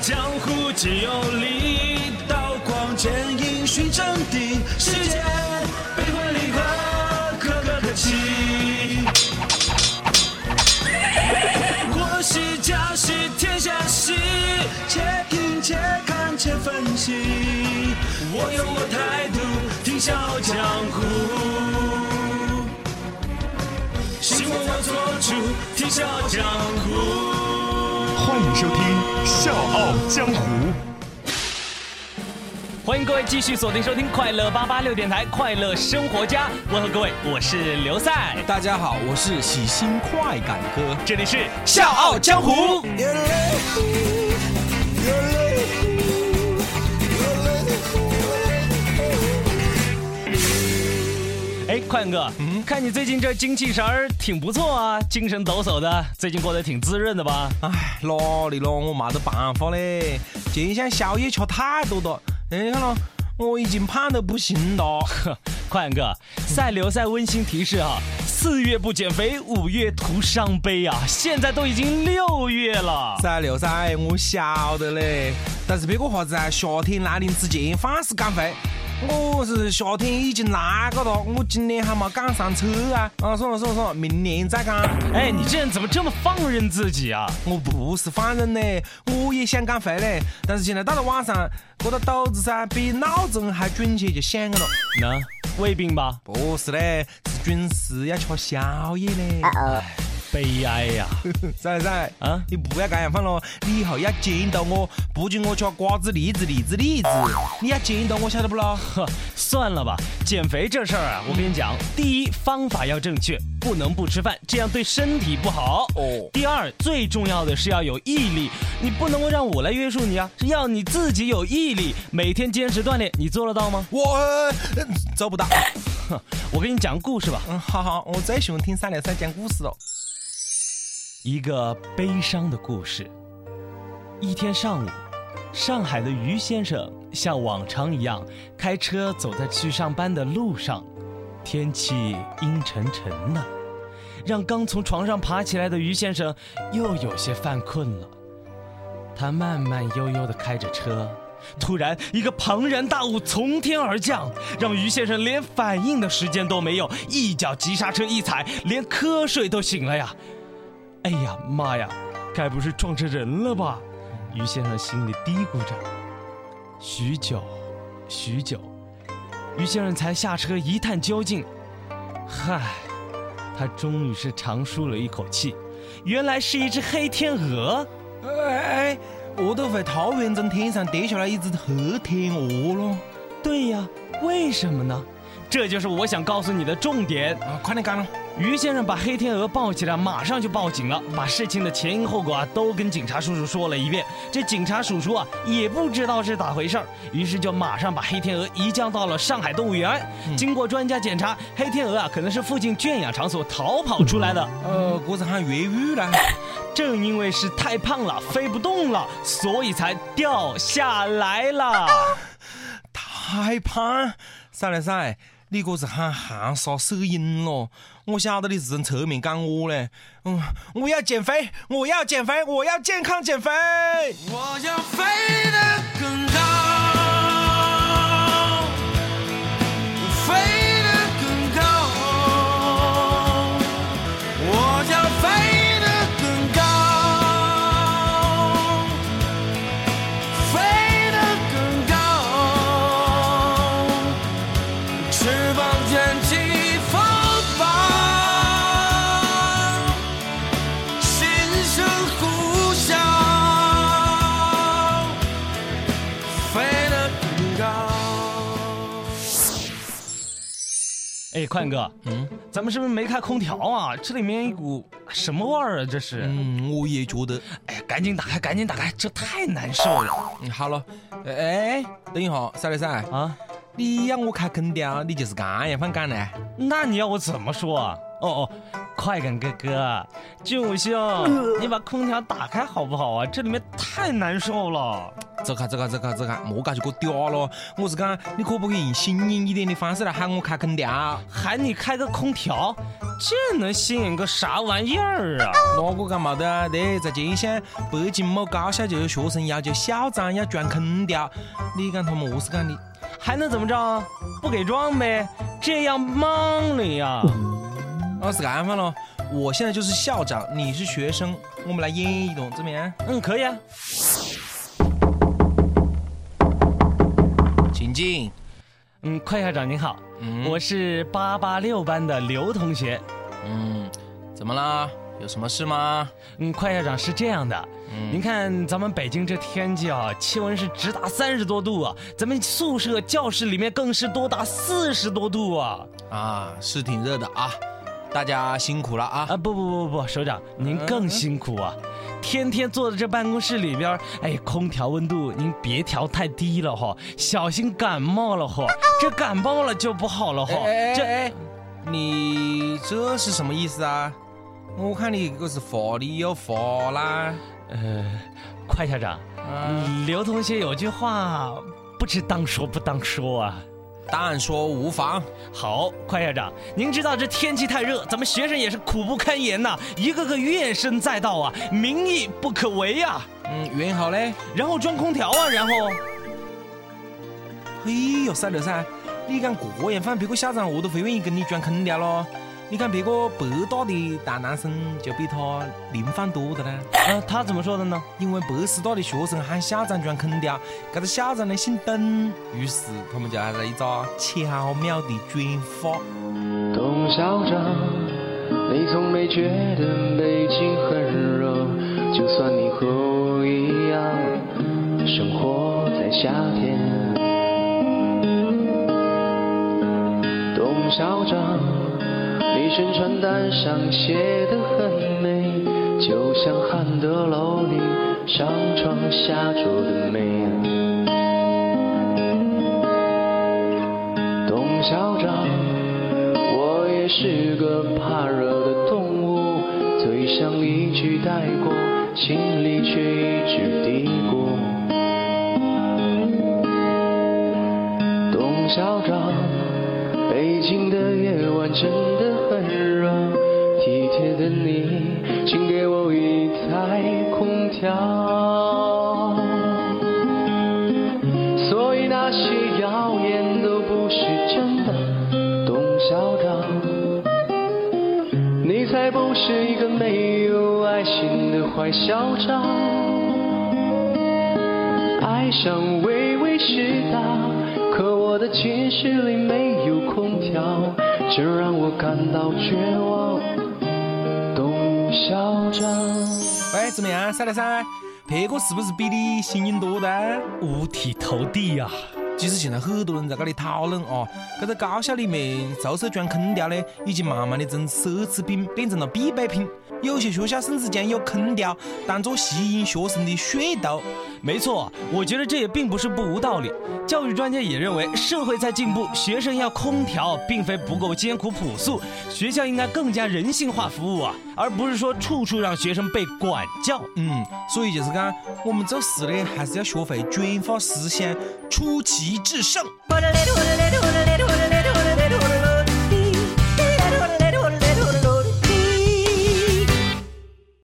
江湖皆有理，刀光剑影寻真谛。世间悲欢离合，可歌可泣。国事家事天下事，且听且看且分析。我有我态度，听笑傲江湖。新闻我做主，听笑傲江湖。欢迎收听《笑傲江湖》，欢迎各位继续锁定收听快乐886电台《快乐生活家》，问候各位，我是刘赛。大家好，我是喜新快感哥，这里是《笑傲江湖》。哎，快哥，看你最近这精气神儿挺不错啊，精神抖擞的，最近过得挺滋润的吧？哎，哪里咯，我冇得办法嘞，这下宵夜吃太多了，你看咯，我已经胖得不行了。快哥，赛刘赛温馨提示啊，4月不减肥，5月徒伤悲啊，现在都已经6月了。赛刘赛，我晓得嘞，但是别个话子啊，夏天来临之前凡事减肥。我是夏天已经来过了，我今年还没赶上车啊！啊，算了，明年再赶。哎，你这人怎么这么放任自己啊？我不是放任嘞，我也想减肥嘞，但是现在到了晚上，我的肚子噻比闹钟还准些就响了。那胃病吧？不是嘞，是准时要吃宵夜嘞。悲哀呀！仔啊，你不要这样放咯，你以后要监督我，不准我吃瓜子、栗子，你要监督我，晓得不咯？算了吧，减肥这事儿啊，我跟你讲，第一，方法要正确，不能不吃饭，这样对身体不好。哦。第二，最重要的是要有毅力，你不能够让我来约束你啊，是要你自己有毅力，每天坚持锻炼，你做得到吗？我做不到。我给你讲故事吧。嗯，好，我最喜欢听363讲故事了。一个悲伤的故事。一天上午，上海的于先生像往常一样开车走在去上班的路上，天气阴沉沉的，让刚从床上爬起来的于先生又有些犯困了。他慢慢悠悠地开着车，突然一个庞然大物从天而降，让于先生连反应的时间都没有，一脚急刹车一踩，连瞌睡都醒了呀。哎呀妈呀，该不是撞着人了吧？于先生心里嘀咕着。许久，于先生才下车一探究竟。他终于是长舒了一口气，原来是一只黑天鹅。哎，我都在桃源从天上跌下来一只黑天鹅了。对呀，为什么呢？这就是我想告诉你的重点啊！快点干了。于先生把黑天鹅抱起来，马上就报警了，把事情的前因后果啊都跟警察叔叔说了一遍。这警察叔叔啊也不知道是咋回事儿，于是就马上把黑天鹅移交到了上海动物园。经过专家检查，黑天鹅啊可能是附近圈养场所逃跑出来的。估计还越狱了。正因为是太胖了，飞不动了，所以才掉下来了。太胖，363。你这是喊含沙射影咯！我晓得你是从侧面讲我嘞。我要减肥，我要健康减肥。我要飞得更高，飞得更高，我要飞得更高，飞得更高，翅膀卷起风暴，心声呼啸，飞得更高。哎，宽哥，咱们是不是没开空调啊？这里面一股什么味儿啊？这是。我也觉得。哎，赶紧打开，这太难受了。好了，哎，等一下，363啊。你要我开空调，你就是干呀，放干嘞。那你要我怎么说啊？快感哥哥，俊武兄，你把空调打开好不好啊？这里面太难受了。走开，莫搞些个嗲了。我是讲，你可不可以用新颖一点的方式来喊我开空调？喊你开个空调，这能新颖个啥玩意儿啊？那我讲没得，对，在前些北京某高校就有学生要求校长要装空调，你讲他们何是讲的？还能怎么着？不给装呗，这样忙了呀。那是干饭了。我现在就是校长，你是学生，我们来演绎一段怎么样？嗯，可以啊。请进。嗯，快校长您好，我是886班的刘同学。嗯，怎么了？有什么事吗？嗯，快校长是这样的，您看咱们北京这天气啊，气温是直达30多度啊，咱们宿舍教室里面更是多达40多度啊。啊，是挺热的啊。大家辛苦了啊！啊不，首长您更辛苦啊！天天坐在这办公室里边，哎，空调温度您别调太低了哈，小心感冒了哈，这感冒了就不好了哈。这，你这是什么意思啊？我看你这是发里又发啦。快校长，刘同学有句话不知当说不当说啊。当然说无妨。好，快校长，您知道这天气太热，咱们学生也是苦不堪言呐，一个个怨声载道啊，民意不可违啊。嗯，原好嘞，然后装空调啊，然后。嘿哟，塞了噻，你看这样放，别个校长我都不愿意跟你装空调咯。你看别个北大的大男生就比他零放多的呢。他怎么说的呢？因为北师大的学生喊校长装空调，这个校长呢姓邓，于是他们就来了一招巧妙的转化。董校长，你从没觉得北京很热，就算你和我一样生活在夏天。董校长，你身穿单上写得很美，就像汉德楼里上床下桌的美。董校长，我也是个怕热的动物，嘴上一句带过，心里却一直嘀咕。董校长，北京的夜晚真的很热，体贴的你，请给我一台空调。所以那些谣言都不是真的，董校长，你才不是一个没有爱心的坏校长。爱上微微是大，可我的寝室里没有空调，这让我感到绝望。董校长，喂，怎么样？塞，别个是不是比你新颖多的？五体投地呀！其实现在很多人在这里讨论啊，这个高校里面宿舍装空调呢，已经慢慢的从奢侈品变成了必备品。有些学校甚至将有空调当作吸引学生的噱头。没错，我觉得这也并不是不无道理。教育专家也认为，社会在进步，学生要空调并非不够艰苦朴素，学校应该更加人性化服务啊，而不是说处处让学生被管教。所以就是讲，我们做事呢还是要学会转化思想，出奇制胜。